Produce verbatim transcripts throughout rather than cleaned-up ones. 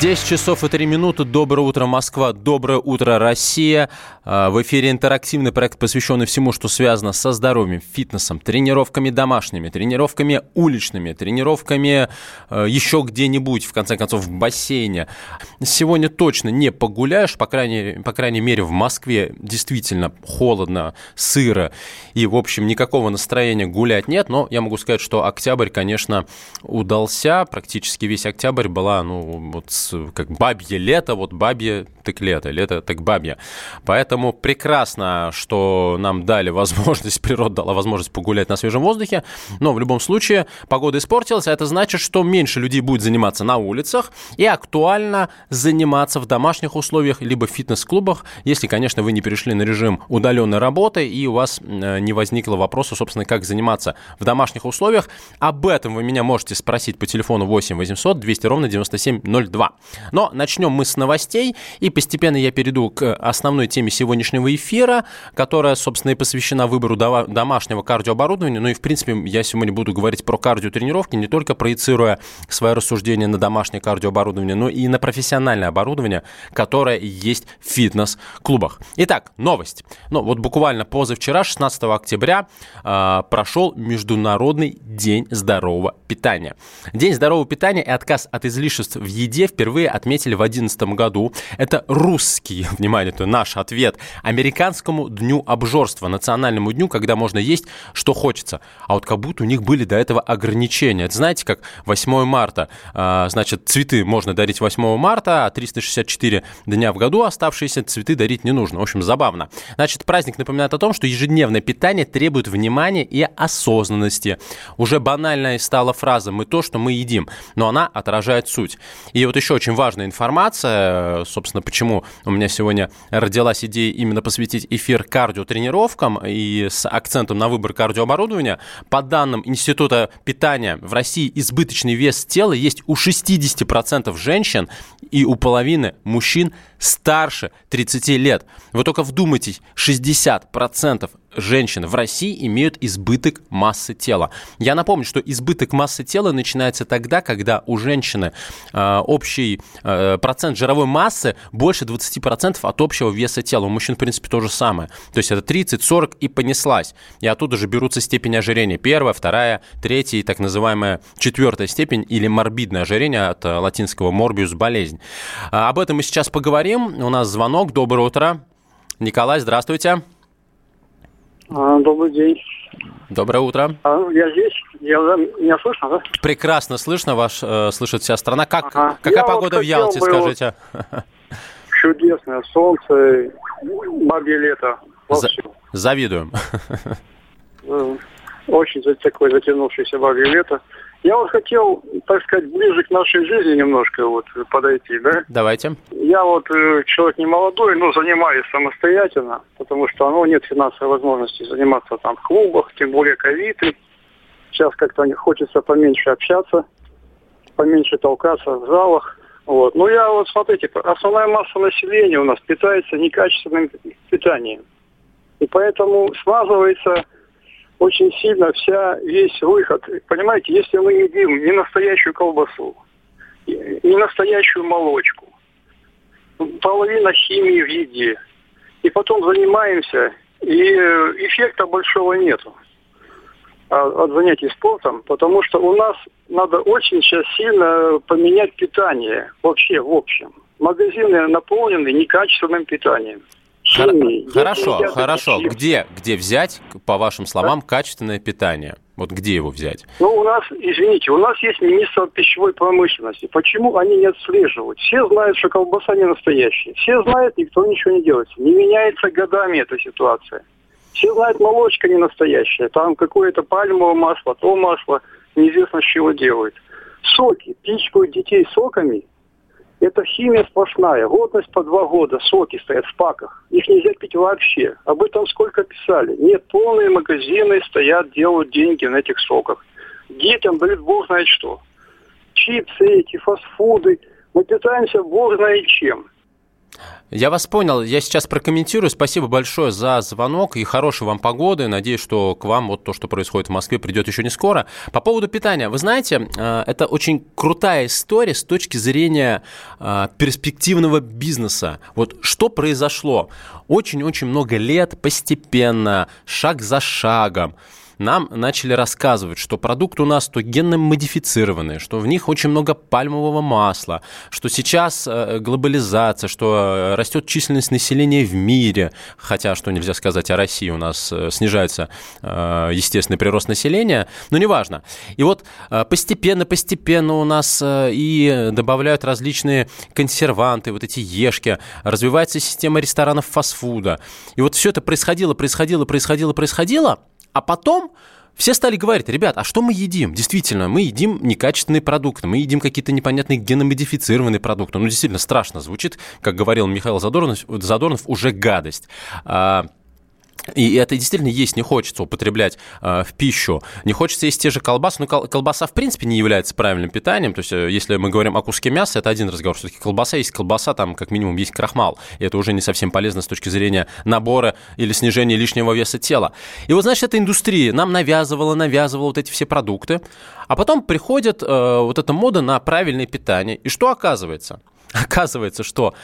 десять часов и три минуты. Доброе утро, Москва. Доброе утро, Россия. В эфире интерактивный проект, посвященный всему, что связано со здоровьем, фитнесом, тренировками домашними, тренировками уличными, тренировками еще где-нибудь, в конце концов, в бассейне. Сегодня точно не погуляешь, по крайней, по крайней мере, в Москве действительно холодно, сыро и, в общем, никакого настроения гулять нет, но я могу сказать, что октябрь, конечно, удался. Практически весь октябрь была, ну, вот как бабье лето, вот бабье так лето, лето так бабье. Поэтому прекрасно, что нам дали возможность, природа дала возможность погулять на свежем воздухе, но в любом случае погода испортилась, а это значит, что меньше людей будет заниматься на улицах и актуально заниматься в домашних условиях, либо в фитнес-клубах, если, конечно, вы не перешли на режим удаленной работы и у вас не возникло вопроса, собственно, как заниматься в домашних условиях. Об этом вы меня можете спросить по телефону восемь восемьсот двести ровно девяносто семь ноль два. Но начнем мы с новостей, и постепенно я перейду к основной теме сегодняшнего эфира, которая, собственно, и посвящена выбору домашнего кардиооборудования. Ну и, в принципе, я сегодня буду говорить про кардиотренировки, не только проецируя свое рассуждение на домашнее кардиооборудование, но и на профессиональное оборудование, которое есть в фитнес-клубах. Итак, новость. Ну вот буквально позавчера, шестнадцатого октября, э, прошел Международный день здорового питания. День здорового питания и отказ от излишеств в еде впервые отметили в две тысячи одиннадцатом году. Это русский, внимание, это наш ответ, американскому дню обжорства, национальному дню, когда можно есть, что хочется. А вот как будто у них были до этого ограничения. Это знаете, как восьмое марта, значит, цветы можно дарить восьмого марта, а триста шестьдесят четыре дня в году оставшиеся цветы дарить не нужно. В общем, забавно. Значит, праздник напоминает о том, что ежедневное питание требует внимания и осознанности. Уже банальной стала фраза «мы то, что мы едим», но она отражает суть. И вот еще очень важная информация, собственно, почему у меня сегодня родилась идея именно посвятить эфир кардиотренировкам и с акцентом на выбор кардиооборудования. По данным Института питания, в России избыточный вес тела есть у шестьдесят процентов женщин и у половины мужчин старше тридцати лет. Вы только вдумайтесь, шестьдесят процентов женщин в России имеют избыток массы тела. Я напомню, что избыток массы тела начинается тогда, когда у женщины э, общий э, процент жировой массы больше двадцати процентов от общего веса тела. У мужчин, в принципе, то же самое. То есть это тридцать, сорок и понеслась. И оттуда же берутся степени ожирения. Первая, вторая, третья и так называемая четвертая степень или морбидное ожирение, от латинского морбиус, болезнь. Об этом мы сейчас поговорим. У нас звонок. Доброе утро. Николай, здравствуйте. Добрый день. Доброе утро. Я здесь. Я, меня слышно, да? Прекрасно слышно. Ваш э, слышит вся страна. Как, ага. Какая я погода вот в Ялте, скажите? Вот чудесное солнце, бабье лето. За, завидуем. Очень такое затянувшееся бабье лето. Я вот хотел, так сказать, ближе к нашей жизни немножко вот подойти, да? Давайте. Я вот человек не молодой, но занимаюсь самостоятельно, потому что, ну, нет финансовой возможности заниматься там в клубах, тем более ковид. Сейчас как-то хочется поменьше общаться, поменьше толкаться в залах. Вот. Ну, я вот, смотрите, основная масса населения у нас питается некачественным питанием. И поэтому смазывается очень сильно вся, весь выход. Понимаете, если мы едим не настоящую колбасу, не настоящую молочку, половина химии в еде, и потом занимаемся, и эффекта большого нету от занятий спортом, потому что у нас надо очень сейчас сильно поменять питание вообще в общем. Магазины наполнены некачественным питанием. Химии. Хорошо, я хорошо. Где, где взять, по вашим словам, да? Качественное питание? Вот где его взять? Ну, у нас, извините, у нас есть министр пищевой промышленности. Почему они не отслеживают? Все знают, что колбаса не настоящая. Все знают, никто ничего не делает. Не меняется годами эта ситуация. Все знают, молочка не настоящая. Там какое-то пальмовое масло, то масло, неизвестно с чего делают. Соки. Пичкают детей соками. Это химия сплошная. Годность по два года. Соки стоят в паках. Их нельзя пить вообще. Об этом сколько писали. Нет, полные магазины стоят, делают деньги на этих соках. Детям дают бог знает что. Чипсы эти, фастфуды. Мы питаемся бог знает чем. Я вас понял. Я сейчас прокомментирую. Спасибо большое за звонок и хорошей вам погоды. Надеюсь, что к вам вот то, что происходит в Москве, придет еще не скоро. По поводу питания. Вы знаете, это очень крутая история с точки зрения перспективного бизнеса. Вот что произошло? Очень-очень много лет постепенно, шаг за шагом. Нам начали рассказывать, что продукты у нас то генно модифицированные, что в них очень много пальмового масла, что сейчас глобализация, что растет численность населения в мире, хотя что нельзя сказать о России, у нас снижается естественный прирост населения, но неважно. И вот постепенно-постепенно у нас и добавляют различные консерванты, вот эти ешки, развивается система ресторанов фастфуда. И вот все это происходило, происходило, происходило, происходило, а потом все стали говорить: ребят, а что мы едим? Действительно, мы едим некачественные продукты, мы едим какие-то непонятные геномодифицированные продукты. Ну, действительно, страшно звучит, как говорил Михаил Задорнов, Задорнов уже гадость. И это действительно есть не хочется употреблять э, в пищу. Не хочется есть те же колбасы. Но кол- колбаса, в принципе, не является правильным питанием. То есть, э, если мы говорим о куске мяса, это один разговор. Все-таки колбаса есть колбаса, там, как минимум, есть крахмал. И это уже не совсем полезно с точки зрения набора или снижения лишнего веса тела. И вот, значит, эта индустрия нам навязывала, навязывала вот эти все продукты. А потом приходит э, вот эта мода на правильное питание. И что оказывается? Оказывается, что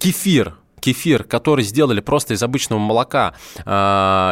кефир... Кефир, который сделали просто из обычного молока, э,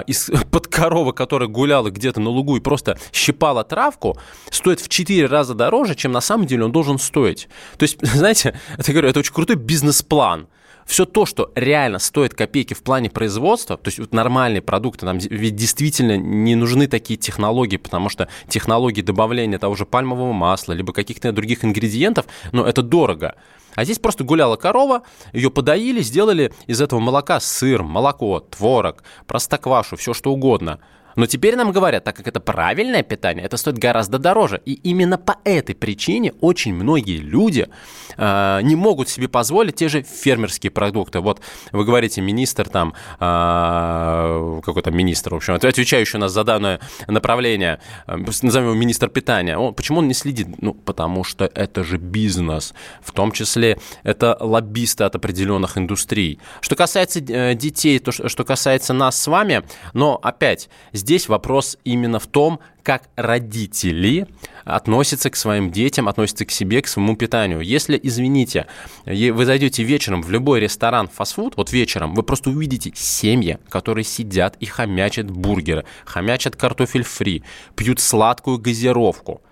из-под коровы, которая гуляла где-то на лугу и просто щипала травку, стоит в четыре раза дороже, чем на самом деле он должен стоить. То есть, знаете, это, говорю, это очень крутой бизнес-план. Все то, что реально стоит копейки в плане производства, то есть вот нормальные продукты, нам ведь действительно не нужны такие технологии, потому что технологии добавления того же пальмового масла либо каких-то других ингредиентов, но это дорого. А здесь просто гуляла корова, ее подоили, сделали из этого молока сыр, молоко, творог, простоквашу, все что угодно. Но теперь нам говорят, так как это правильное питание, это стоит гораздо дороже. И именно по этой причине очень многие люди э, не могут себе позволить те же фермерские продукты. Вот вы говорите, министр там, э, какой-то министр, в общем, отвечающий у нас за данное направление, э, назовем его министр питания. Он, почему он не следит? Ну, потому что это же бизнес. В том числе это лоббисты от определенных индустрий. Что касается э, детей, то, что касается нас с вами, но опять... Здесь вопрос именно в том, как родители относятся к своим детям, относятся к себе, к своему питанию. Если, извините, вы зайдете вечером в любой ресторан фастфуд, вот вечером вы просто увидите семьи, которые сидят и хомячат бургеры, хомячат картофель фри, пьют сладкую газировку.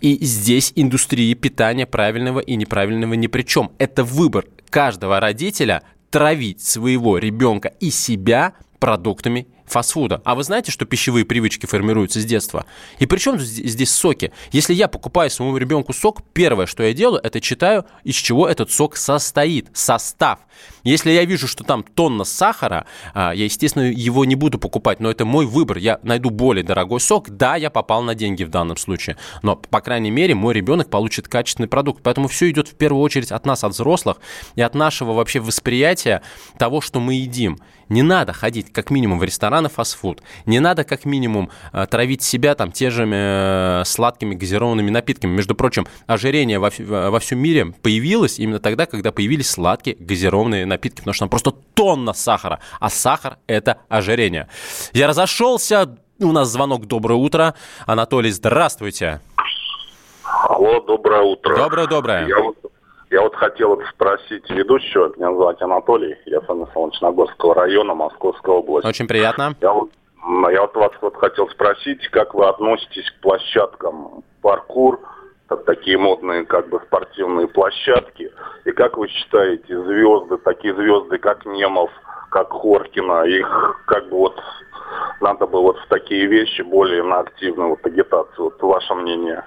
И здесь индустрии питания правильного и неправильного ни при чем. Это выбор каждого родителя травить своего ребенка и себя продуктами фастфуда. А вы знаете, что пищевые привычки формируются с детства? И при чем здесь соки? Если я покупаю своему ребенку сок, первое, что я делаю, это читаю, из чего этот сок состоит, состав. Если я вижу, что там тонна сахара, я, естественно, его не буду покупать, но это мой выбор. Я найду более дорогой сок. Да, я попал на деньги в данном случае, но, по крайней мере, мой ребенок получит качественный продукт. Поэтому все идет в первую очередь от нас, от взрослых, и от нашего вообще восприятия того, что мы едим. Не надо ходить, как минимум, в ресторан на фастфуд. Не надо, как минимум, травить себя там те же э, сладкими газированными напитками. Между прочим, ожирение во, во всем мире появилось именно тогда, когда появились сладкие газированные напитки, потому что там просто тонна сахара, а сахар – это ожирение. Я разошелся, у нас звонок. Доброе утро. Анатолий, здравствуйте. Алло, доброе утро. Доброе-доброе. Я вот, я вот хотел спросить ведущего, меня зовут Анатолий, я сам из Солнечногорского района Московской области. Очень приятно. Я вот, я вот вас вот хотел спросить, как вы относитесь к площадкам паркур, так, такие модные как бы спортивные площадки, и как вы считаете, звезды, такие звезды, как Немов, как Хоркина, их как бы вот надо бы вот в такие вещи более на активную вот агитацию, вот ваше мнение?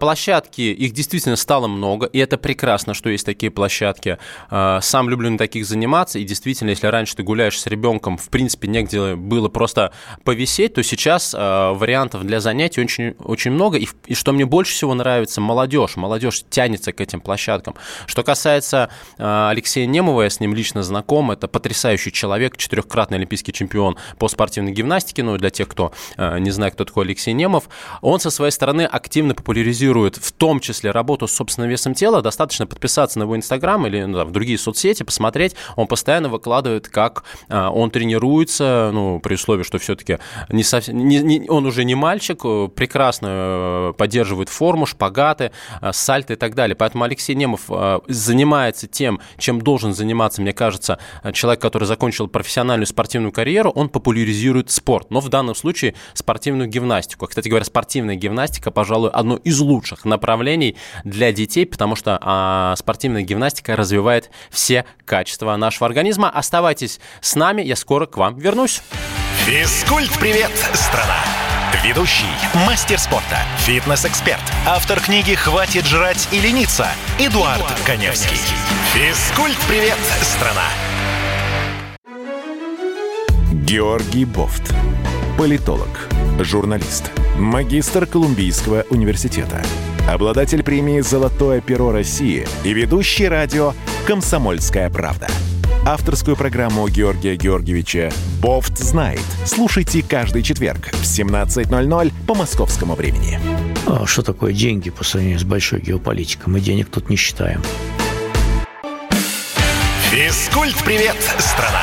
Площадки, их действительно стало много, и это прекрасно, что есть такие площадки. Сам люблю на таких заниматься, и действительно, если раньше ты гуляешь с ребенком, в принципе, негде было просто повисеть, то сейчас вариантов для занятий очень, очень много, и, и что мне больше всего нравится, молодежь. Молодежь тянется к этим площадкам. Что касается Алексея Немова, я с ним лично знаком, это потрясающий человек, четырехкратный олимпийский чемпион по спортивной гимнастике, ну, для тех, кто не знает, кто такой Алексей Немов. Он со своей стороны активно популяризирует, в том числе, работу с собственным весом тела. Достаточно подписаться на его Инстаграм или, ну, там, в другие соцсети, посмотреть. Он постоянно выкладывает, как а, он тренируется, ну, при условии, что все-таки не совсем, не, не, он уже не мальчик, прекрасно поддерживает форму, шпагаты, а, сальто и так далее. Поэтому Алексей Немов а, занимается тем, чем должен заниматься, мне кажется, человек, который закончил профессиональную спортивную карьеру, он популяризирует спорт. Но в данном случае спортивную гимнастику. Кстати говоря, спортивная гимнастика, пожалуй, одно из лучших направлений для детей, потому что а, спортивная гимнастика развивает все качества нашего организма. Оставайтесь с нами, я скоро к вам вернусь. Физкульт-привет, страна! Ведущий, мастер спорта, фитнес-эксперт, автор книги «Хватит жрать и лениться» Эдуард, Эдуард Каневский. Физкульт-привет, страна! Георгий Бофт. Политолог, журналист, магистр Колумбийского университета, обладатель премии «Золотое перо России» и ведущий радио «Комсомольская правда». Авторскую программу Георгия Георгиевича «Бофт знает». Слушайте каждый четверг в семнадцать ноль ноль по московскому времени. А что такое деньги по сравнению с большой геополитикой? Мы денег тут не считаем. Физкульт-привет, страна!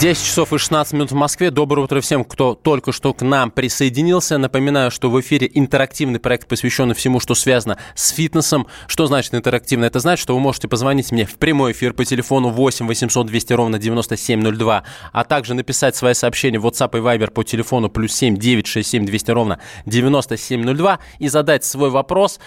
десять часов и шестнадцать минут в Москве. Доброе утро всем, кто только что к нам присоединился. Напоминаю, что в эфире интерактивный проект, посвященный всему, что связано с фитнесом. Что значит интерактивно? Это значит, что вы можете позвонить мне в прямой эфир по телефону восемь восемьсот двести ровно девяносто семь ноль два, а также написать свои сообщения в WhatsApp и Viber по телефону плюс семь девятьсот шестьдесят семь двести ровно девяносто семь ноль два и задать свой вопрос,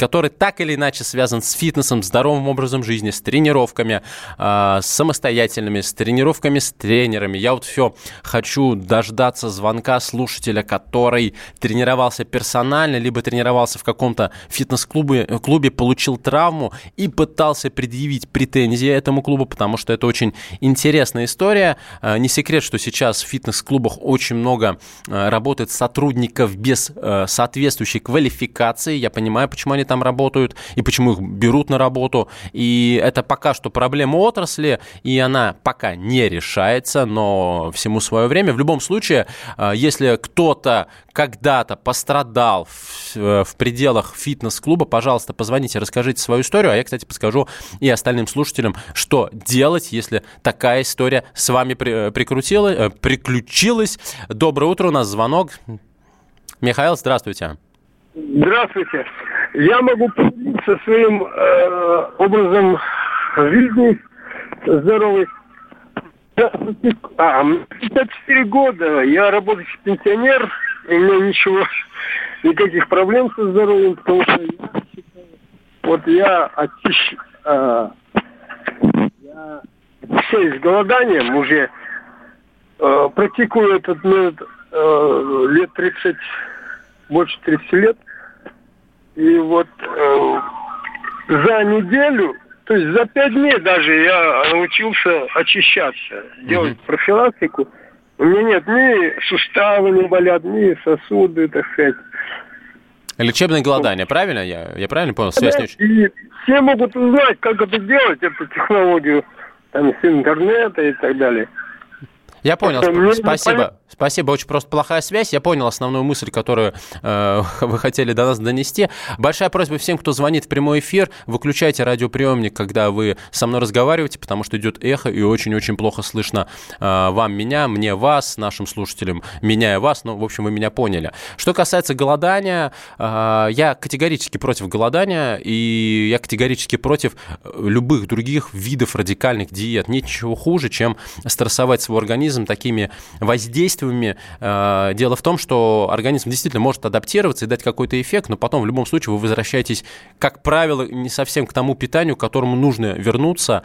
который так или иначе связан с фитнесом, здоровым образом жизни, с тренировками, с самостоятельными, с тренировками, с тренерами. Я вот все хочу дождаться звонка слушателя, который тренировался персонально, либо тренировался в каком-то фитнес-клубе, клубе, получил травму и пытался предъявить претензии этому клубу, потому что это очень интересная история. Не секрет, что сейчас в фитнес-клубах очень много работает сотрудников без соответствующей квалификации. Я понимаю, почему они там работают и почему их берут на работу. И это пока что проблема отрасли, и она пока не не решается, но всему свое время. В любом случае, если кто-то когда-то пострадал в, в пределах фитнес-клуба, пожалуйста, позвоните, расскажите свою историю, а я, кстати, подскажу и остальным слушателям, что делать, если такая история с вами прикрутила, приключилась. Доброе утро, у нас звонок. Михаил, здравствуйте. Здравствуйте. Я могу со своим э, образом жизни здоровый. А, пятьдесят четыре года, я работающий пенсионер, у меня ничего, никаких проблем со здоровьем, потому что я считаю, вот я отчищу, а, я с голоданием уже, а, практикую этот метод а, лет тридцать, больше тридцати лет, и вот а, за неделю... То есть за пять дней даже я научился очищаться, делать mm-hmm. профилактику. У меня нет ни суставы не болят, ни сосуды, так сказать. Лечебное голодание, правильно? Я, я правильно понял? Связь не очень... И все могут узнать, как это делать, эту технологию, там, с интернета и так далее. Я понял, это спасибо. Спасибо, очень просто плохая связь. Я понял основную мысль, которую э, вы хотели до нас донести. Большая просьба всем, кто звонит в прямой эфир, выключайте радиоприемник, когда вы со мной разговариваете, потому что идет эхо, и очень-очень плохо слышно э, вам меня, мне вас, нашим слушателям, меня и вас. Ну, в общем, вы меня поняли. Что касается голодания, э, я категорически против голодания, и я категорически против любых других видов радикальных диет. Нет ничего хуже, чем стрессовать свой организм такими воздействиями, действиями. Дело в том, что организм действительно может адаптироваться и дать какой-то эффект, но потом в любом случае вы возвращаетесь, как правило, не совсем к тому питанию, к которому нужно вернуться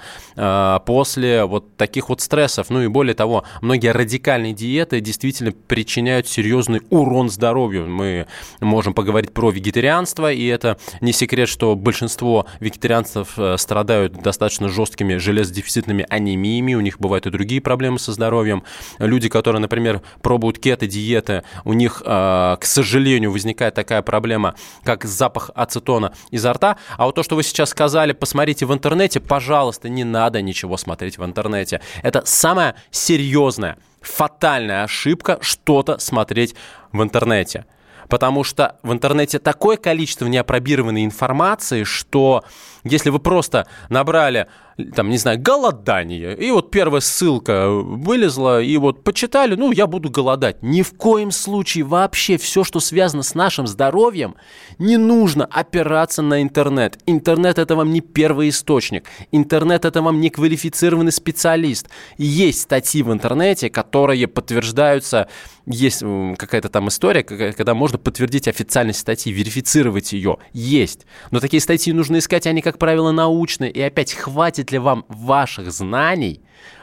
после вот таких вот стрессов. Ну и более того, многие радикальные диеты действительно причиняют серьезный урон здоровью. Мы можем поговорить про вегетарианство, и это не секрет, что большинство вегетарианцев страдают достаточно жесткими железодефицитными анемиями, у них бывают и другие проблемы со здоровьем. Люди, которые, например, пробуют кето-диеты, у них, к сожалению, возникает такая проблема, как запах ацетона изо рта. А вот то, что вы сейчас сказали, посмотрите в интернете, пожалуйста, не надо ничего смотреть в интернете. Это самая серьезная, фатальная ошибка — что-то смотреть в интернете. Потому что в интернете такое количество неопробированной информации, что если вы просто набрали, там, не знаю, голодание, и вот первая ссылка вылезла, и вот почитали, ну, я буду голодать. Ни в коем случае вообще все, что связано с нашим здоровьем, не нужно опираться на интернет. Интернет – это вам не первоисточник. Интернет – это вам не квалифицированный специалист. Есть статьи в интернете, которые подтверждаются, есть какая-то там история, когда можно подтвердить официальность статьи, верифицировать ее. Есть. Но такие статьи нужно искать, они, как правило, научные. И опять, хватит ли вам ваших знаний,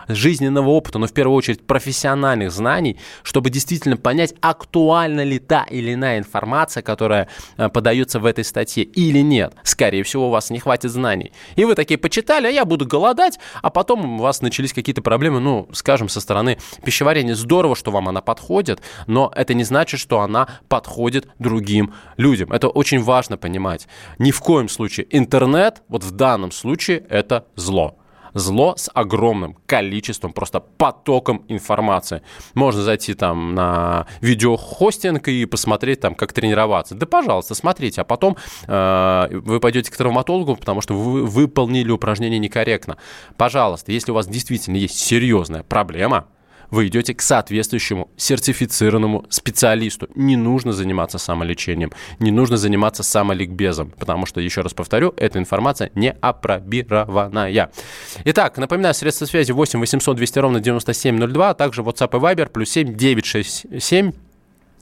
жизненного опыта, но в первую очередь профессиональных знаний, чтобы действительно понять, актуальна ли та или иная информация, которая подается в этой статье, или нет. Скорее всего, у вас не хватит знаний. И вы такие почитали, а я буду голодать, а потом у вас начались какие-то проблемы, ну, скажем, со стороны пищеварения. Здорово, что вам она подходит, но это не значит, что она подходит другим людям. Это очень важно понимать. Ни в коем случае интернет, вот в данном случае, это зло. Зло с огромным количеством, просто потоком информации. Можно зайти там на видеохостинг и посмотреть, там, как тренироваться. Да, пожалуйста, смотрите, а потом э, вы пойдете к травматологу, потому что вы выполнили упражнение некорректно. Пожалуйста, если у вас действительно есть серьезная проблема, вы идете к соответствующему сертифицированному специалисту. Не нужно заниматься самолечением, не нужно заниматься самоликбезом, потому что, еще раз повторю, эта информация не апробированная. Итак, напоминаю, средства связи восемь восемьсот двести ровно девяносто семь ноль два, а также WhatsApp и Viber плюс семь девятьсот шестьдесят семь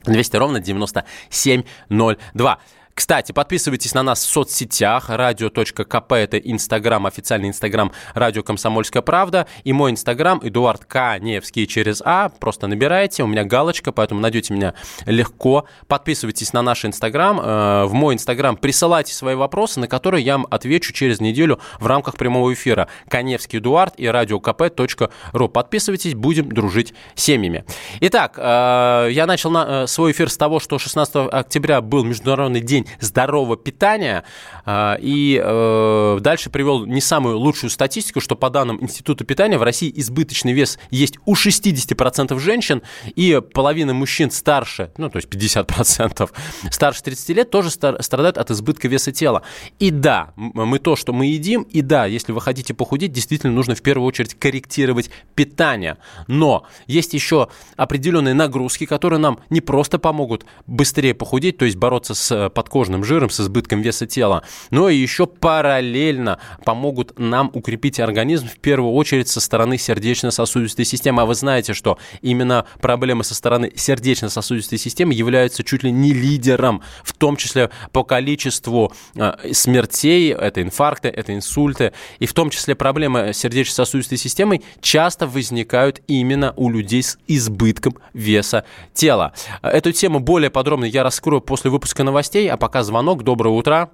двести ровно девяносто семь ноль два. Кстати, подписывайтесь на нас в соцсетях. Радио.кп – это Инстаграм, официальный Инстаграм Радио Комсомольская правда. И мой Инстаграм – Эдуард Каневский через А. Просто набирайте, у меня галочка, поэтому найдете меня легко. Подписывайтесь на наш Инстаграм. В мой Инстаграм присылайте свои вопросы, на которые я вам отвечу через неделю в рамках прямого эфира. Каневский Эдуард и радио кей пи точка ру. Подписывайтесь, будем дружить семьями. Итак, я начал свой эфир с того, что шестнадцатого октября был Международный день здорового питания, и дальше привел не самую лучшую статистику, что по данным Института питания в России избыточный вес есть у шестьдесят процентов женщин, и половина мужчин старше, ну то есть пятьдесят процентов старше тридцати лет тоже страдают от избытка веса тела. И да, мы то, что мы едим, и да, если вы хотите похудеть, действительно нужно в первую очередь корректировать питание. Но есть еще определенные нагрузки, которые нам не просто помогут быстрее похудеть, то есть бороться с подкожным жиром, с избытком веса тела, но и еще параллельно помогут нам укрепить организм, в первую очередь со стороны сердечно-сосудистой системы. А вы знаете, что именно проблемы со стороны сердечно-сосудистой системы являются чуть ли не лидером, в том числе по количеству э, смертей, это инфаркты, это инсульты, и в том числе проблемы с сердечно-сосудистой системой часто возникают именно у людей с избытком веса тела. Эту тему более подробно я раскрою после выпуска новостей, а пока Пока звонок. Доброе утро.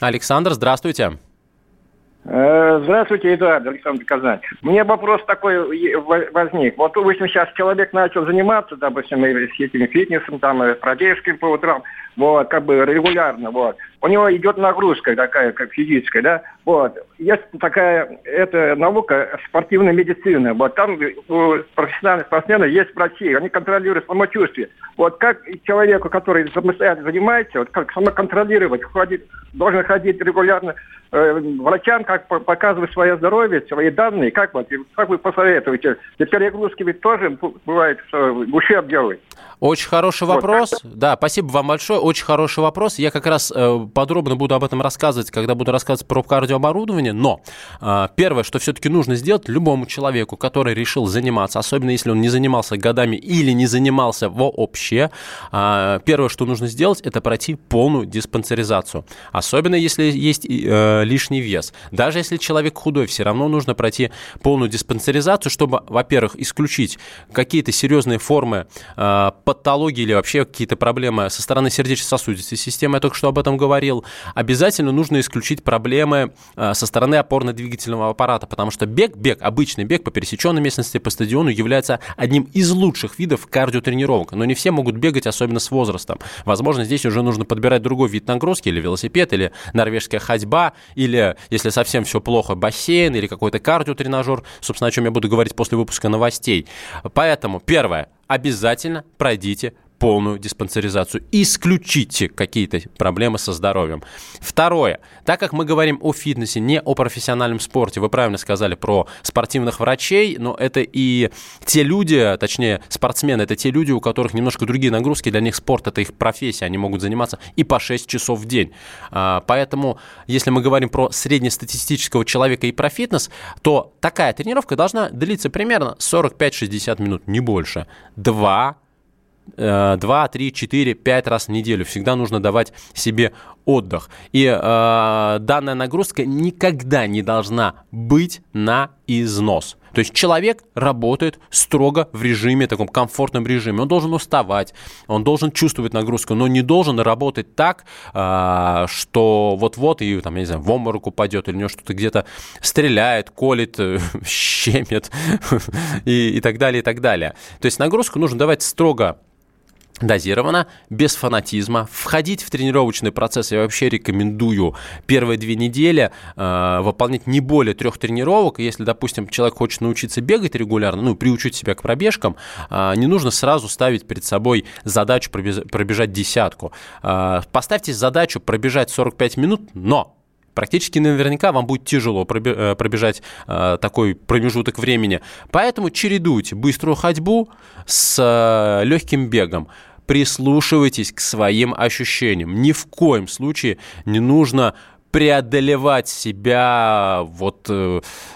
Александр, здравствуйте. Здравствуйте, Эдуард, Александр, Казань. У меня вопрос такой возник. Вот, допустим, сейчас человек начал заниматься, допустим, с этим фитнесом, там, пробежкой по утрам, вот, как бы регулярно, вот. У него идет нагрузка такая, как физическая, да, вот. Есть такая, это наука спортивной медицины, вот, там у профессиональных спортсменов есть врачи, они контролируют самочувствие. Вот как человеку, который самостоятельно занимается, вот как самоконтролировать, ходить, должен ходить регулярно э, врачам, как показывать свое здоровье, свои данные, как, вот, как вы посоветуете? Ведь перегрузки ведь тоже бывает, что ущерб делает. Очень хороший вопрос. Вот. Да, спасибо вам большое. Очень хороший вопрос. Я как раз э, подробно буду об этом рассказывать, когда буду рассказывать про кардиооборудование. Но э, первое, что все-таки нужно сделать любому человеку, который решил заниматься, особенно если он не занимался годами или не занимался вообще, э, первое, что нужно сделать, это пройти полную диспансеризацию. Особенно если есть э, лишний вес. Даже если человек худой, все равно нужно пройти полную диспансеризацию, чтобы, во-первых, исключить какие-то серьезные формы э, патологии или вообще какие-то проблемы со стороны сердечно-сосудистой системы, я только что об этом говорил. Обязательно нужно исключить проблемы со стороны опорно-двигательного аппарата, потому что бег, бег, обычный бег по пересеченной местности, по стадиону является одним из лучших видов кардиотренировок, но не все могут бегать, особенно с возрастом. Возможно, здесь уже нужно подбирать другой вид нагрузки, или велосипед, или норвежская ходьба, или, если совсем все плохо, бассейн, или какой-то кардиотренажер, собственно, о чем я буду говорить после выпуска новостей. Поэтому, первое, обязательно пройдите полную диспансеризацию. Исключите какие-то проблемы со здоровьем. Второе. Так как мы говорим о фитнесе, не о профессиональном спорте, вы правильно сказали про спортивных врачей, но это и те люди, точнее спортсмены, это те люди, у которых немножко другие нагрузки, для них спорт – это их профессия, они могут заниматься и по шесть часов в день. Поэтому, если мы говорим про среднестатистического человека и про фитнес, то такая тренировка должна длиться примерно сорок пять шестьдесят минут, не больше. Два два, три, четыре, пять раз в неделю. Всегда нужно давать себе отдых. И э, данная нагрузка никогда не должна быть на износ. То есть человек работает строго в режиме, таком комфортном режиме. Он должен уставать, он должен чувствовать нагрузку, но не должен работать так, э, что вот-вот и, там, я не знаю, в обморок упадет, или у него что-то где-то стреляет, колет, щемит и, и так далее, и так далее. То есть нагрузку нужно давать строго, дозированно, без фанатизма. Входить в тренировочный процесс я вообще рекомендую первые две недели э, выполнять не более трех тренировок. Если, допустим, человек хочет научиться бегать регулярно, ну, приучить себя к пробежкам, э, не нужно сразу ставить перед собой задачу пробежать, пробежать десятку. Э, поставьте задачу пробежать сорок пять минут, но практически наверняка вам будет тяжело пробежать э, такой промежуток времени. Поэтому чередуйте быструю ходьбу с э, легким бегом. Прислушивайтесь к своим ощущениям. Ни в коем случае не нужно преодолевать себя, вот,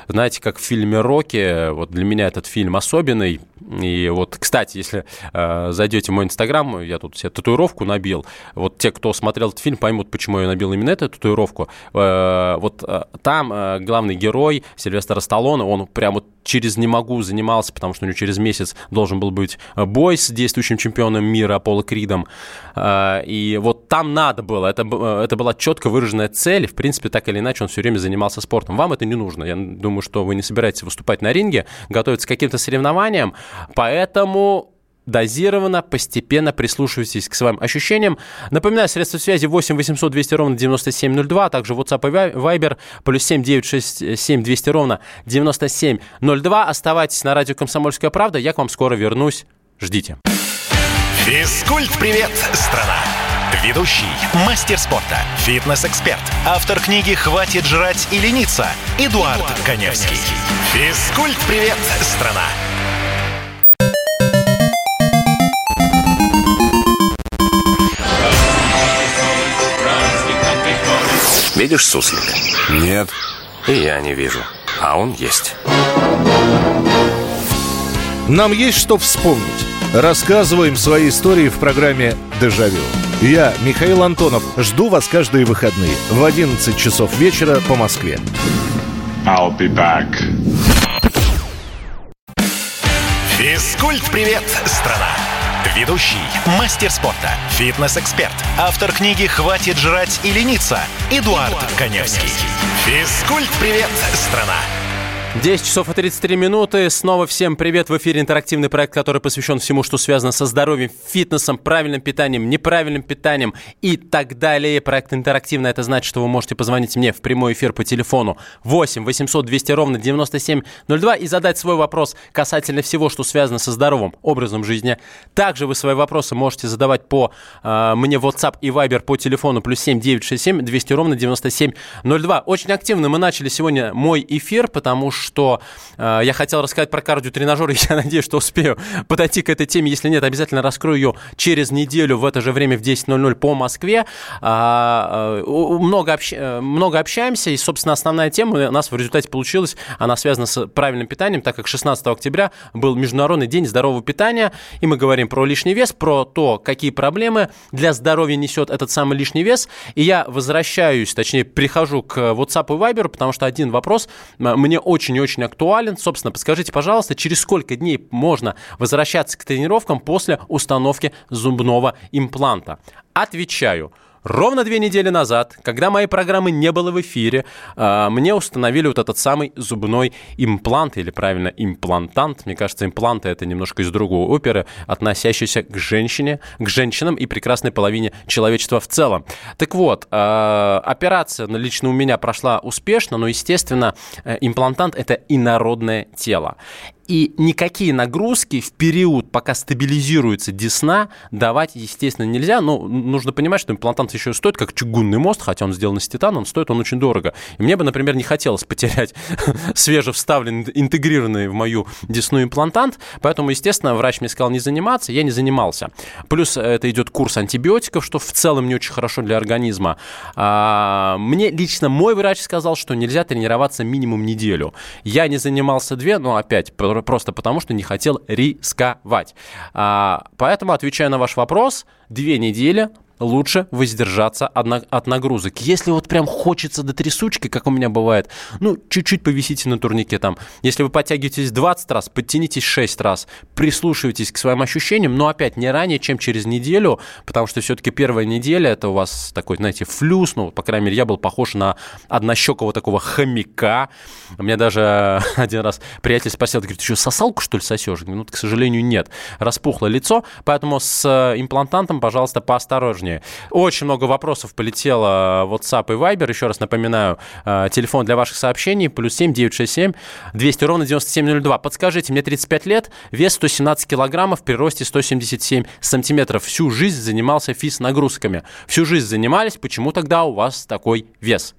знаете, как в фильме «Рокки», вот для меня этот фильм особенный, и вот, кстати, если э, зайдете в мой инстаграм, я тут себе татуировку набил, вот те, кто смотрел этот фильм, поймут, почему я набил именно эту татуировку, э, вот э, там э, главный герой Сильвестра Сталлоне, он прям вот через «не могу» занимался, потому что у него через месяц должен был быть бой с действующим чемпионом мира Аполло Кридом, э, и вот там надо было, это, это была четко выраженная цель. В принципе, так или иначе, он все время занимался спортом. Вам это не нужно. Я думаю, что вы не собираетесь выступать на ринге, готовиться к каким-то соревнованиям. Поэтому дозированно, постепенно прислушивайтесь к своим ощущениям. Напоминаю, средства связи восемь восемьсот двести ровно девяносто семь ноль два, а также WhatsApp и Viber, плюс семь девятьсот шестьдесят семь двести ровно девяносто семь ноль два. Оставайтесь на радио «Комсомольская правда». Я к вам скоро вернусь. Ждите. Физкульт-привет, страна! Ведущий, мастер спорта, фитнес-эксперт, автор книги «Хватит жрать и лениться» Эдуард, Эдуард Каневский. Физкульт-привет, страна! Видишь суслика? Нет. И я не вижу, а он есть. Нам есть что вспомнить. Рассказываем свои истории в программе «Дежавю». Я, Михаил Антонов, жду вас каждые выходные в одиннадцать часов вечера по Москве. I'll be back. Физкульт-привет, страна! Ведущий, мастер спорта, фитнес-эксперт, автор книги «Хватит жрать и лениться» Эдуард, Эдуард Каневский. Физкульт-привет, страна! десять часов и тридцать три минуты. Снова всем привет. В эфире интерактивный проект, который посвящен всему, что связано со здоровьем, фитнесом, правильным питанием, неправильным питанием и так далее. Проект интерактивный. Это значит, что вы можете позвонить мне в прямой эфир по телефону восемь восемьсот двести ровно девяносто семь ноль два и задать свой вопрос касательно всего, что связано со здоровым образом жизни. Также вы свои вопросы можете задавать по э, мне в WhatsApp и Viber по телефону плюс семь девятьсот шестьдесят семь двести ровно девяносто семь ноль два. Очень активно мы начали сегодня мой эфир, потому что что э, я хотел рассказать про кардиотренажеры. Я надеюсь, что успею подойти к этой теме. Если нет, обязательно раскрою ее через неделю в это же время в десять ноль-ноль по Москве. Э, э, много, общ... много общаемся. И, собственно, основная тема у нас в результате получилась. Она связана с правильным питанием, так как шестнадцатого октября был Международный день здорового питания. И мы говорим про лишний вес, про то, какие проблемы для здоровья несет этот самый лишний вес. И я возвращаюсь, точнее, прихожу к WhatsApp и Viber, потому что один вопрос мне очень и очень актуален. Собственно, подскажите, пожалуйста, через сколько дней можно возвращаться к тренировкам после установки зубного импланта? Отвечаю. Ровно две недели назад, когда моей программы не было в эфире, мне установили вот этот самый зубной имплант, или правильно, имплантант. Мне кажется, импланты — это немножко из другой оперы, относящейся к женщине, к женщинам и прекрасной половине человечества в целом. Так вот, операция лично у меня прошла успешно, но, естественно, имплантант — это инородное тело. И никакие нагрузки в период, пока стабилизируется десна, давать, естественно, нельзя. Но нужно понимать, что имплантант еще стоит, как чугунный мост, хотя он сделан из титана, он стоит, он очень дорого. И мне бы, например, не хотелось потерять свежевставленный, интегрированный в мою десну имплантант, поэтому, естественно, врач мне сказал не заниматься, я не занимался. Плюс это идет курс антибиотиков, что в целом не очень хорошо для организма. А мне лично мой врач сказал, что нельзя тренироваться минимум неделю. Я не занимался две, но опять... просто потому, что не хотел рисковать. А, поэтому, отвечая на ваш вопрос, две недели лучше воздержаться от нагрузок. Если вот прям хочется до трясучки, как у меня бывает, ну, чуть-чуть повисите на турнике там. Если вы подтягиваетесь двадцать раз, подтянитесь шесть раз, прислушивайтесь к своим ощущениям, но опять не ранее, чем через неделю, потому что все-таки первая неделя, это у вас такой, знаете, флюс, ну, по крайней мере, я был похож на однощекого такого хомяка. Меня даже один раз приятель спросил, говорит, ты что, сосалку, что ли, сосешь? Я говорю, ну, к сожалению, нет. Распухло лицо, поэтому с имплантантом, пожалуйста, поосторожнее. Очень много вопросов полетело в WhatsApp и Viber. Еще раз напоминаю, телефон для ваших сообщений плюс семь девятьсот шестьдесят семь двести ровно девяносто семь ноль два. Подскажите, мне тридцать пять лет, вес сто семнадцать килограммов, при росте сто семьдесят семь сантиметров. Всю жизнь занимался физнагрузками. Всю жизнь занимались. Почему тогда у вас такой вес?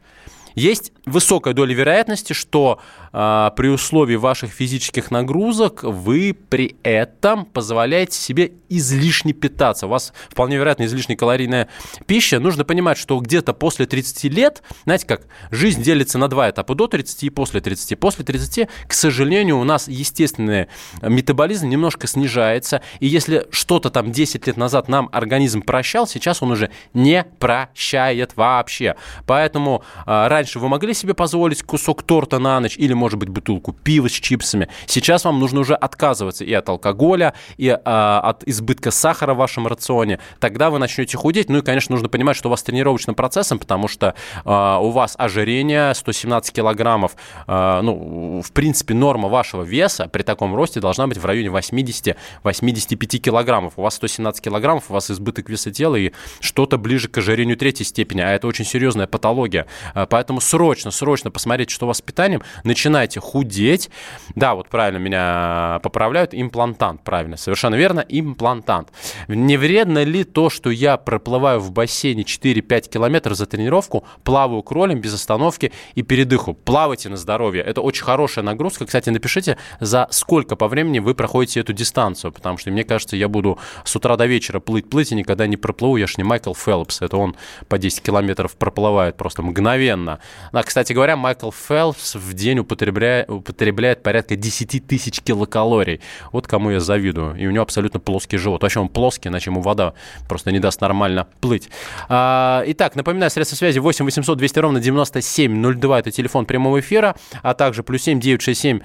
Есть высокая доля вероятности, что э, при условии ваших физических нагрузок вы при этом позволяете себе излишне питаться. У вас вполне вероятно излишне калорийная пища. Нужно понимать, что где-то после тридцати лет, знаете как, жизнь делится на два этапа, до тридцати и после тридцати. После тридцати, к сожалению, у нас естественный метаболизм немножко снижается. И если что-то там десять лет назад нам организм прощал, сейчас он уже не прощает вообще. Поэтому э, раньше вы могли себе позволить кусок торта на ночь или, может быть, бутылку пива с чипсами. Сейчас вам нужно уже отказываться и от алкоголя, и э, от избытка сахара в вашем рационе. Тогда вы начнете худеть. Ну и, конечно, нужно понимать, что у вас тренировочным процессом, потому что э, у вас ожирение сто семнадцать килограммов. Э, ну, в принципе, норма вашего веса при таком росте должна быть в районе восемьдесят - восемьдесят пять килограммов. У вас сто семнадцать килограммов, у вас избыток веса тела и что-то ближе к ожирению третьей степени. А это очень серьезная патология. Поэтому срочно, срочно посмотрите, что у вас с питанием. Начинайте худеть. Да, вот правильно меня поправляют. Имплантант, правильно, совершенно верно. Имплантант. Не вредно ли то, что я проплываю в бассейне четыре-пять километров за тренировку, плаваю кролем без остановки и передыху? Плавайте на здоровье. Это очень хорошая нагрузка. Кстати, напишите, за сколько по времени вы проходите эту дистанцию, потому что, мне кажется, я буду с утра до вечера плыть-плыть и никогда не проплыву. Я ж не Майкл Фелпс. Это он по десять километров проплывает просто мгновенно. А, кстати говоря, Майкл Фелпс в день употребляет, употребляет порядка десять тысяч килокалорий. Вот кому я завидую. И у него абсолютно плоский живот. Вообще он плоский, иначе ему вода просто не даст нормально плыть. А, итак, напоминаю, средства связи восемь восемьсот двести ровно девяносто семь ноль два. Это телефон прямого эфира. А также плюс семь девятьсот шестьдесят семь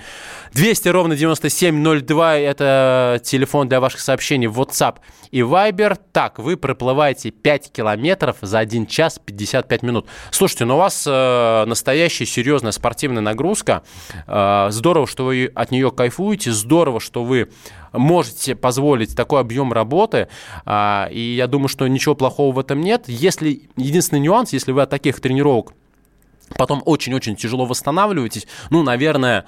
двести ровно девяносто семь ноль два. Это телефон для ваших сообщений в WhatsApp и Viber. Так, вы проплываете пять километров за один час пятьдесят пять минут. Слушайте, ну у вас... настоящая серьезная спортивная нагрузка. Здорово, что вы от нее кайфуете, здорово, что вы можете позволить такой объем работы, и я думаю, что ничего плохого в этом нет. Если единственный нюанс, если вы от таких тренировок потом очень-очень тяжело восстанавливаетесь. Ну, наверное,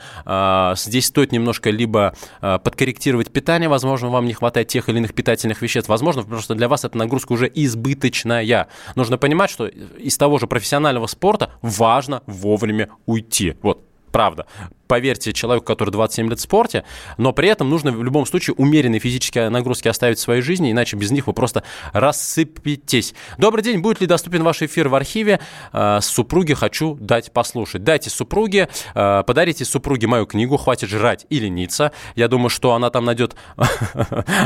здесь стоит немножко либо подкорректировать питание, возможно, вам не хватает тех или иных питательных веществ, возможно, потому что для вас эта нагрузка уже избыточная. Нужно понимать, что из того же профессионального спорта важно вовремя уйти. Вот. Правда. Поверьте, человеку, который двадцать семь лет в спорте, но при этом нужно в любом случае умеренные физические нагрузки оставить в своей жизни, иначе без них вы просто рассыпетесь. Добрый день. Будет ли доступен ваш эфир в архиве? Супруге хочу дать послушать. Дайте супруге, подарите супруге мою книгу «Хватит жрать и лениться». Я думаю, что она там найдет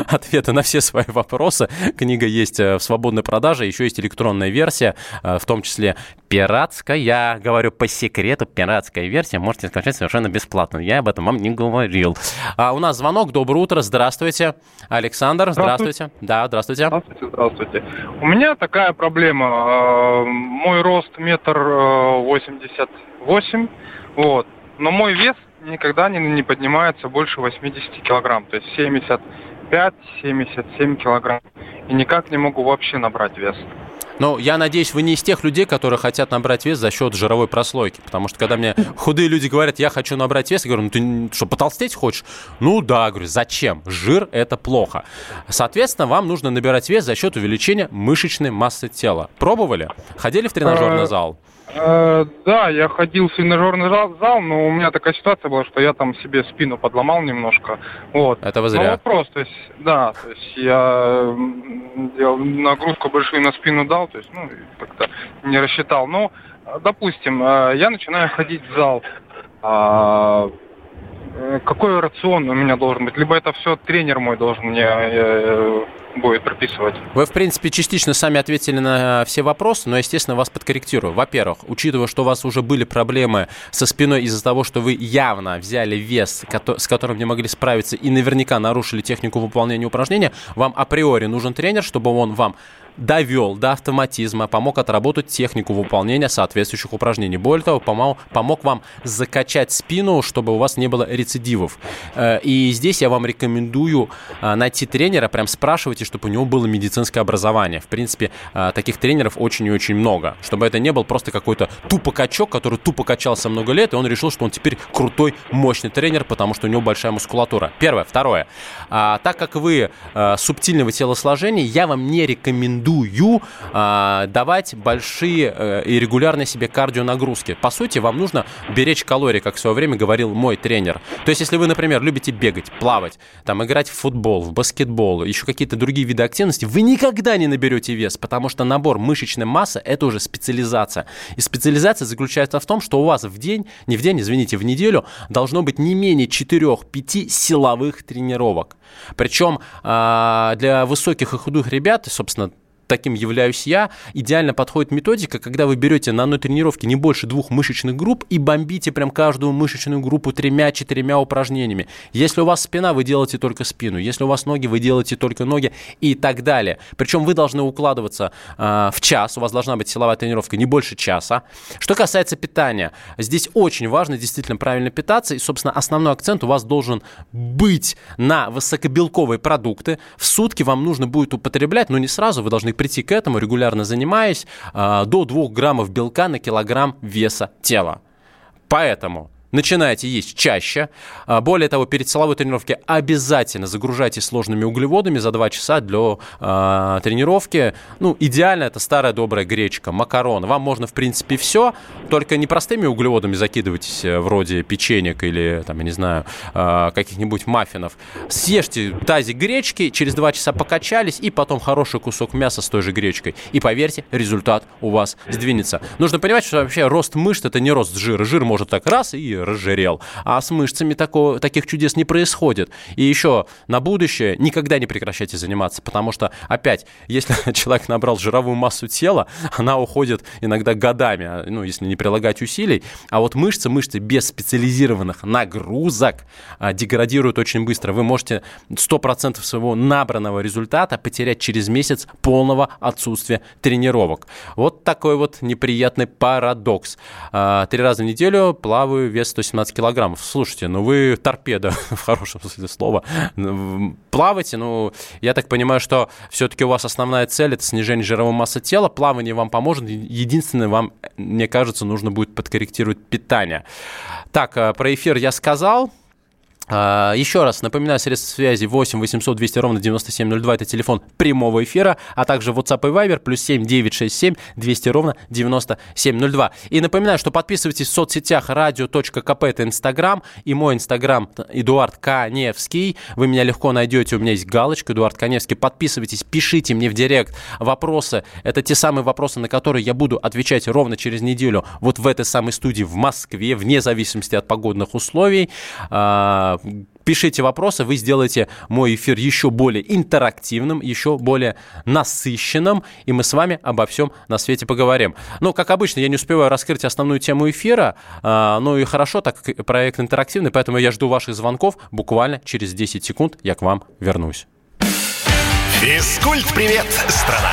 ответы на все свои вопросы. Книга есть в свободной продаже, еще есть электронная версия, в том числе пиратская. Говорю по секрету, пиратская версия. Можете скачать совершенно бесплатно. Я об этом вам не говорил. А у нас звонок. Доброе утро. Здравствуйте. Александр, здравствуйте. здравствуйте. Да, здравствуйте. Здравствуйте, здравствуйте. У меня такая проблема. Мой рост метр восемьдесят восемь. Вот. Но мой вес никогда не, не поднимается больше восемьдесят килограмм. То есть семьдесят пять - семьдесят семь килограмм. И никак не могу вообще набрать вес. Ну, я надеюсь, вы не из тех людей, которые хотят набрать вес за счет жировой прослойки. Потому что, когда мне худые люди говорят, я хочу набрать вес, я говорю, ну ты что, потолстеть хочешь? Ну да, говорю, зачем? Жир – это плохо. Соответственно, вам нужно набирать вес за счет увеличения мышечной массы тела. Пробовали? Ходили в тренажерный зал? Да, я ходил в тренажерный зал, но у меня такая ситуация была, что я там себе спину подломал немножко. Вот. Это вы зря. Ну, вопрос, то есть, да, то есть я делал нагрузку большую на спину дал, то есть, ну, как-то не рассчитал. Но, допустим, я начинаю ходить в зал. А какой рацион у меня должен быть? Либо это все тренер мой должен мне будет прописывать. Вы, в принципе, частично сами ответили на все вопросы, но, естественно, вас подкорректирую. Во-первых, учитывая, что у вас уже были проблемы со спиной из-за того, что вы явно взяли вес, с которым не могли справиться и наверняка нарушили технику выполнения упражнения, вам априори нужен тренер, чтобы он вам довел до автоматизма, помог отработать технику выполнения соответствующих упражнений. Более того, помог, помог вам закачать спину, чтобы у вас не было рецидивов. И здесь я вам рекомендую найти тренера, прям спрашивайте, чтобы у него было медицинское образование. В принципе, таких тренеров очень и очень много. Чтобы это не был просто какой-то тупо качок, который тупо качался много лет, и он решил, что он теперь крутой, мощный тренер, потому что у него большая мускулатура. Первое. Второе. Так как вы субтильного телосложения, я вам не рекомендую давать большие и регулярные себе кардионагрузки. По сути, вам нужно беречь калории, как в свое время говорил мой тренер. То есть, если вы, например, любите бегать, плавать, там, играть в футбол, в баскетбол, еще какие-то другие виды активности, вы никогда не наберете вес, потому что набор мышечной массы – это уже специализация. И специализация заключается в том, что у вас в день, не в день, извините, в неделю должно быть не менее четыре-пять силовых тренировок. Причем для высоких и худых ребят, собственно, таким являюсь я, идеально подходит методика, когда вы берете на одной тренировке не больше двух мышечных групп и бомбите прям каждую мышечную группу тремя-четырьмя упражнениями. Если у вас спина, вы делаете только спину. Если у вас ноги, вы делаете только ноги и так далее. Причем вы должны укладываться э, в час, у вас должна быть силовая тренировка не больше часа. Что касается питания, здесь очень важно действительно правильно питаться. И, собственно, основной акцент у вас должен быть на высокобелковые продукты. В сутки вам нужно будет употреблять, но не сразу, вы должны прийти к этому, регулярно занимаясь, до двух граммов белка на килограмм веса тела. Поэтому начинайте есть чаще. Более того, перед силовой тренировкой обязательно загружайтесь сложными углеводами за два часа для э, тренировки. Ну, идеально это старая добрая гречка, макароны. Вам можно, в принципе, все, только не простыми углеводами закидывайтесь, вроде печенек или, там, я не знаю, э, каких-нибудь маффинов. Съешьте тазик гречки, через два часа покачались, и потом хороший кусок мяса с той же гречкой. И, поверьте, результат у вас сдвинется. Нужно понимать, что вообще рост мышц – это не рост жира. Жир может так раз и разжирел. А с мышцами такого, таких чудес не происходит. И еще на будущее никогда не прекращайте заниматься, потому что, опять, если человек набрал жировую массу тела, она уходит иногда годами, ну, если не прилагать усилий. А вот мышцы, мышцы без специализированных нагрузок деградируют очень быстро. Вы можете сто процентов своего набранного результата потерять через месяц полного отсутствия тренировок. Вот такой вот неприятный парадокс. Три раза в неделю плаваю вес сто семнадцать килограммов. Слушайте, ну вы торпеда, в хорошем смысле слова. Плавайте, ну, я так понимаю, что все-таки у вас основная цель – это снижение жировой массы тела. Плавание вам поможет. Единственное, вам, мне кажется, нужно будет подкорректировать питание. Так, про эфир я сказал. Еще раз напоминаю, средства связи восемь восемьсот двести ровно девяносто семь ноль два, это телефон прямого эфира, а также WhatsApp и Viber плюс семь девятьсот шестьдесят семь двести ровно девяносто семь ноль два. И напоминаю, что подписывайтесь в соцсетях радио.кп, это Инстаграм, и мой Инстаграм Эдуард Каневский. Вы меня легко найдете, у меня есть галочка Эдуард Каневский. Подписывайтесь, пишите мне в директ вопросы. Это те самые вопросы, на которые я буду отвечать ровно через неделю вот в этой самой студии в Москве, вне зависимости от погодных условий. Пишите вопросы, вы сделаете мой эфир еще более интерактивным, еще более насыщенным, и мы с вами обо всем на свете поговорим. Но, как обычно, я не успеваю раскрыть основную тему эфира, ну и хорошо, так как проект интерактивный, поэтому я жду ваших звонков. Буквально через десять секунд я к вам вернусь. Физкульт-привет, страна!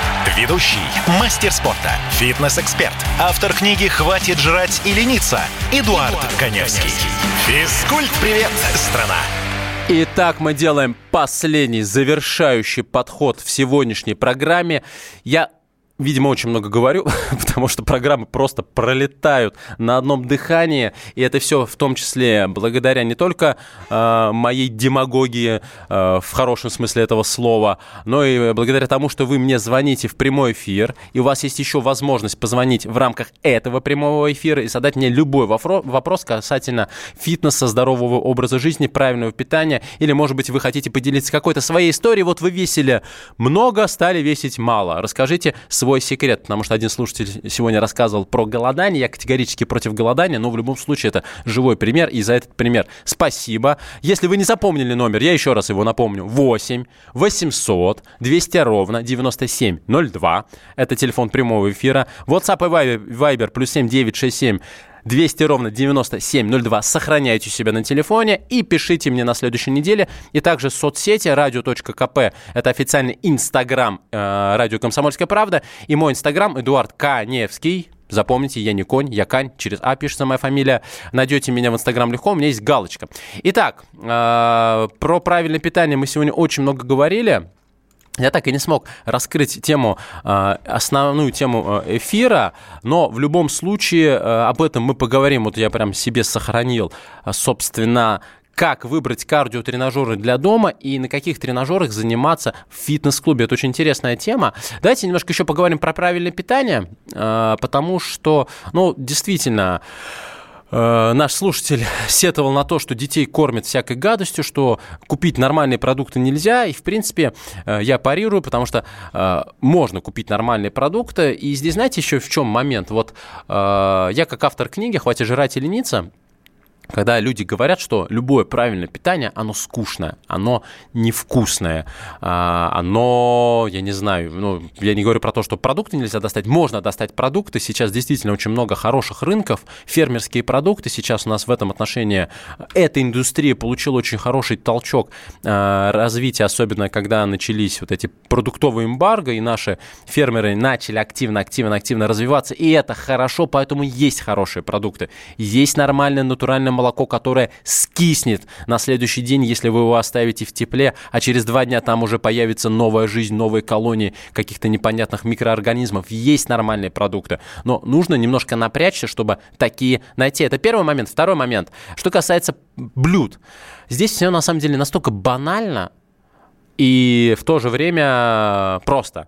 Ведущий, мастер спорта, фитнес-эксперт, автор книги «Хватит жрать и лениться» Эдуард, Эдуард Каневский. Физкульт-привет, страна! Итак, мы делаем последний, завершающий подход в сегодняшней программе. Я... Видимо, очень много говорю, потому что программы просто пролетают на одном дыхании. И это все в том числе благодаря не только э, моей демагогии, э, в хорошем смысле этого слова, но и благодаря тому, что вы мне звоните в прямой эфир. И у вас есть еще возможность позвонить в рамках этого прямого эфира и задать мне любой вопро- вопрос касательно фитнеса, здорового образа жизни, правильного питания. Или, может быть, вы хотите поделиться какой-то своей историей. Вот вы весили много, стали весить мало. Расскажите свой секрет, потому что один слушатель сегодня рассказывал про голодание. Я категорически против голодания, но в любом случае это живой пример, и за этот пример спасибо. Если вы не запомнили номер, я еще раз его напомню. восемь восемьсот двести ровно девяносто семь ноль два. Это телефон прямого эфира. WhatsApp и Viber плюс семь девятьсот шестьдесят семь двести ровно девяносто семь ноль два. Сохраняйте у себя на телефоне и пишите мне на следующей неделе. И также соцсети радио.кп. Это официальный инстаграм э, радио «Комсомольская правда». И мой инстаграм Эдуард Каневский. Запомните, я не конь, я Кань. Через А пишется моя фамилия. Найдете меня в инстаграм легко, у меня есть галочка. Итак, э, про правильное питание мы сегодня очень много говорили. Я так и не смог раскрыть тему, основную тему эфира, но в любом случае об этом мы поговорим. Вот я прям себе сохранил, собственно, как выбрать кардиотренажеры для дома и на каких тренажерах заниматься в фитнес-клубе. Это очень интересная тема. Давайте немножко еще поговорим про правильное питание, потому что, ну, действительно... Наш слушатель сетовал на то, что детей кормят всякой гадостью, что купить нормальные продукты нельзя. И, в принципе, я парирую, потому что можно купить нормальные продукты. И здесь, знаете, еще в чем момент? Вот я, как автор книги «Хватит жрать и лениться», когда люди говорят, что любое правильное питание, оно скучное, оно невкусное, оно, я не знаю, ну, я не говорю про то, что продукты нельзя достать, можно достать продукты, сейчас действительно очень много хороших рынков, фермерские продукты, сейчас у нас в этом отношении эта индустрия получила очень хороший толчок развития, особенно когда начались вот эти продуктовые эмбарго, и наши фермеры начали активно-активно-активно развиваться, и это хорошо, поэтому есть хорошие продукты, есть нормальное натуральное молоко, молоко, которое скиснет на следующий день, если вы его оставите в тепле, а через два дня там уже появится новая жизнь, новые колонии каких-то непонятных микроорганизмов. Есть нормальные продукты, но нужно немножко напрячься, чтобы такие найти. Это первый момент. Второй момент. Что касается блюд. Здесь все на самом деле настолько банально и в то же время просто.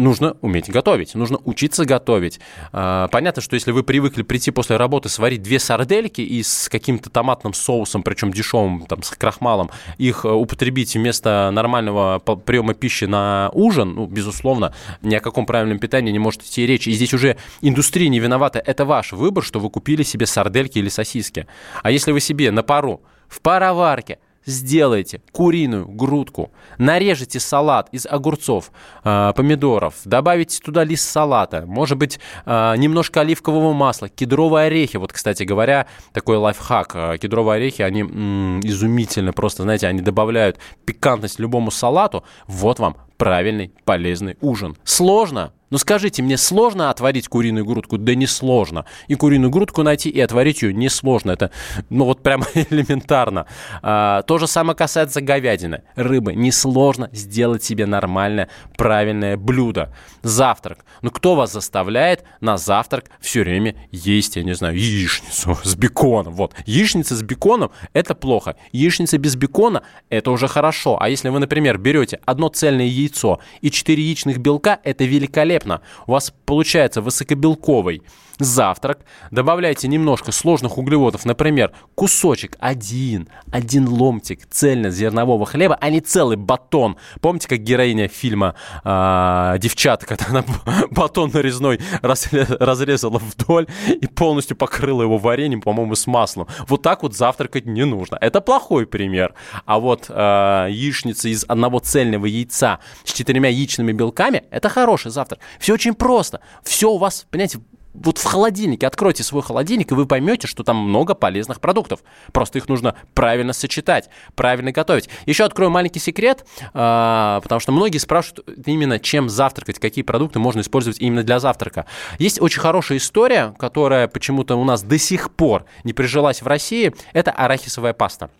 Нужно уметь готовить, нужно учиться готовить. Понятно, что если вы привыкли прийти после работы, сварить две сардельки и с каким-то томатным соусом, причем дешевым, там, с крахмалом, их употребить вместо нормального приема пищи на ужин, ну, безусловно, ни о каком правильном питании не может идти речи. И здесь уже индустрия не виновата. Это ваш выбор, что вы купили себе сардельки или сосиски. А если вы себе на пару, в пароварке, сделайте куриную грудку, нарежете салат из огурцов, э, помидоров, добавите туда лист салата, может быть, э, немножко оливкового масла, кедровые орехи. Вот, кстати говоря, такой лайфхак. Кедровые орехи, они м-м, изумительны. Просто, знаете, они добавляют пикантность любому салату. Вот вам правильный, полезный ужин. Сложно? Ну скажите, мне сложно отварить куриную грудку? Да не сложно. И куриную грудку найти, и отварить ее не сложно. Это, ну вот прямо элементарно. А, то же самое касается говядины, рыбы. Несложно сделать себе нормальное, правильное блюдо. Завтрак. Ну кто вас заставляет на завтрак все время есть, я не знаю, яичницу с беконом? Вот. Яичница с беконом – это плохо. Яичница без бекона – это уже хорошо. А если вы, например, берете одно цельное яйцо и четыре яичных белка – это великолепно. У вас получается высокобелковый завтрак. Добавляйте немножко сложных углеводов, например, кусочек один, один ломтик цельнозернового хлеба, а не целый батон. Помните, как героиня фильма э, «Девчата», когда она батон нарезной разрезала вдоль и полностью покрыла его вареньем, по-моему, с маслом. Вот так вот завтракать не нужно. Это плохой пример. А вот э, яичница из одного цельного яйца с четырьмя яичными белками – это хороший завтрак. Все очень просто. Все у вас, понимаете, вот в холодильнике. Откройте свой холодильник, и вы поймете, что там много полезных продуктов. Просто их нужно правильно сочетать, правильно готовить. Еще открою маленький секрет, потому что многие спрашивают именно, чем завтракать, какие продукты можно использовать именно для завтрака. Есть очень хорошая история, которая почему-то у нас до сих пор не прижилась в России. Это арахисовая паста.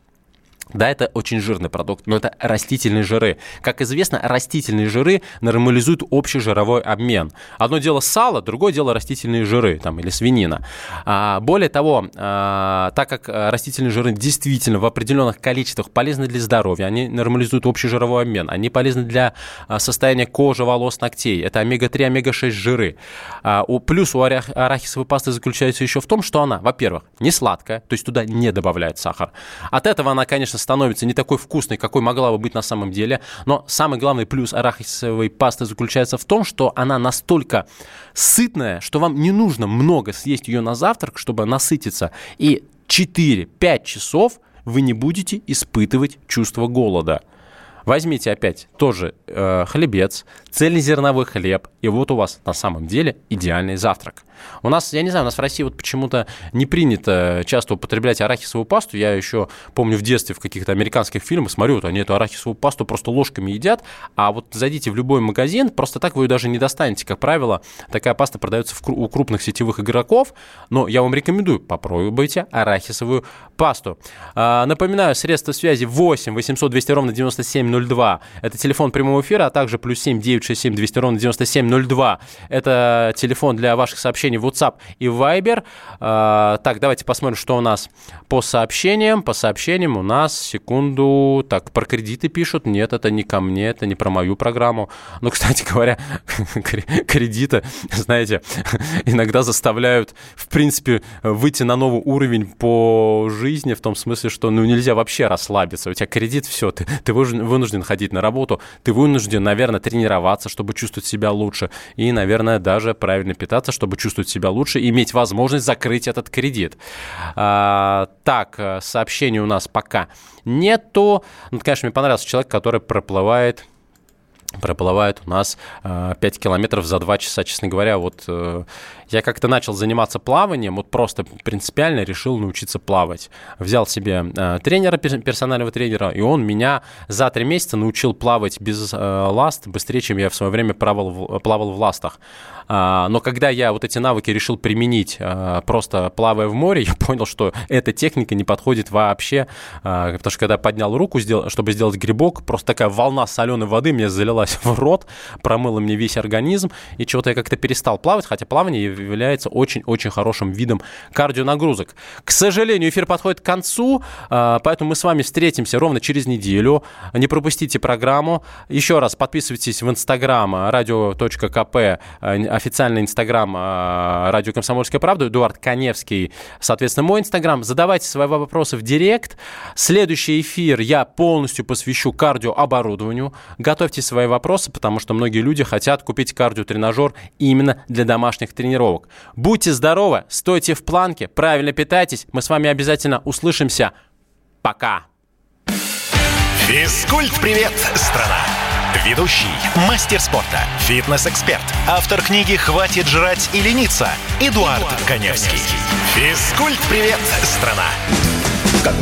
Да, это очень жирный продукт, но это растительные жиры. Как известно, растительные жиры нормализуют общий жировой обмен. Одно дело сало, другое дело растительные жиры там, или свинина. А, более того, а, так как растительные жиры действительно в определенных количествах полезны для здоровья, они нормализуют общий жировой обмен, они полезны для состояния кожи, волос, ногтей. Это омега-три, омега-шесть жиры. А, у, плюс у арах, арахисовой пасты заключается еще в том, что она, во-первых, не сладкая, то есть туда не добавляют сахар. От этого она, конечно, становится не такой вкусной, какой могла бы быть на самом деле. Но самый главный плюс арахисовой пасты заключается в том, что она настолько сытная, что вам не нужно много съесть ее на завтрак, чтобы насытиться. И четыре-пять часов вы не будете испытывать чувство голода. Возьмите опять тоже э, хлебец, цельнозерновой хлеб, и вот у вас на самом деле идеальный завтрак. У нас, я не знаю, у нас в России вот почему-то не принято часто употреблять арахисовую пасту. Я еще помню в детстве в каких-то американских фильмах смотрю, вот они эту арахисовую пасту просто ложками едят, а вот зайдите в любой магазин, просто так вы ее даже не достанете. Как правило, такая паста продается в, у крупных сетевых игроков, но я вам рекомендую, попробуйте арахисовую пасту. А, напоминаю, средства связи восемь восемьсот двести ровно девяносто семь ноль два. Это телефон прямого эфира, а также плюс семь девятьсот шестьдесят семь двести ровно девяносто семь ноль два. Это телефон для ваших сообщений в WhatsApp и Viber. А, так, давайте посмотрим, что у нас по сообщениям. По сообщениям у нас, секунду, так, про кредиты пишут. Нет, это не ко мне, это не про мою программу. Ну, кстати говоря, кредиты, знаете, иногда заставляют, в принципе, выйти на новый уровень по жизни, в том смысле, что ну, нельзя вообще расслабиться. У тебя кредит, все, ты, ты вынужден ходить на работу, ты вынужден, наверное, тренироваться, чтобы чувствовать себя лучше, и, наверное, даже правильно питаться, чтобы чувствовать себя лучше, иметь возможность закрыть этот кредит. А, так, сообщений у нас пока нету. Ну, конечно, мне понравился человек, который проплывает... проплывает у нас э, пять километров за два часа, честно говоря. Вот э, я как-то начал заниматься плаванием, вот просто принципиально решил научиться плавать. Взял себе э, тренера, персонального тренера, и он меня за три месяца научил плавать без э, ласт быстрее, чем я в свое время плавал в, плавал в ластах. А, но когда я вот эти навыки решил применить, э, просто плавая в море, я понял, что эта техника не подходит вообще, э, потому что когда я поднял руку, сдел- чтобы сделать грибок, просто такая волна соленой воды мне залила в рот, промыло мне весь организм, и чего-то я как-то перестал плавать, хотя плавание является очень-очень хорошим видом кардионагрузок. К сожалению, эфир подходит к концу, поэтому мы с вами встретимся ровно через неделю. Не пропустите программу. Еще раз подписывайтесь в Инстаграм радио.кп, официальный Инстаграм радио «Комсомольская правда», Эдуард Каневский, соответственно, мой Инстаграм. Задавайте свои вопросы в директ. Следующий эфир я полностью посвящу кардиооборудованию. Готовьте свои вопросы, потому что многие люди хотят купить кардиотренажер именно для домашних тренировок. Будьте здоровы, стойте в планке, правильно питайтесь. Мы с вами обязательно услышимся. Пока! Физкульт-привет, страна! Ведущий, мастер спорта, фитнес-эксперт, автор книги «Хватит жрать и лениться» Эдуард Каневский. Физкульт-привет, страна! Когда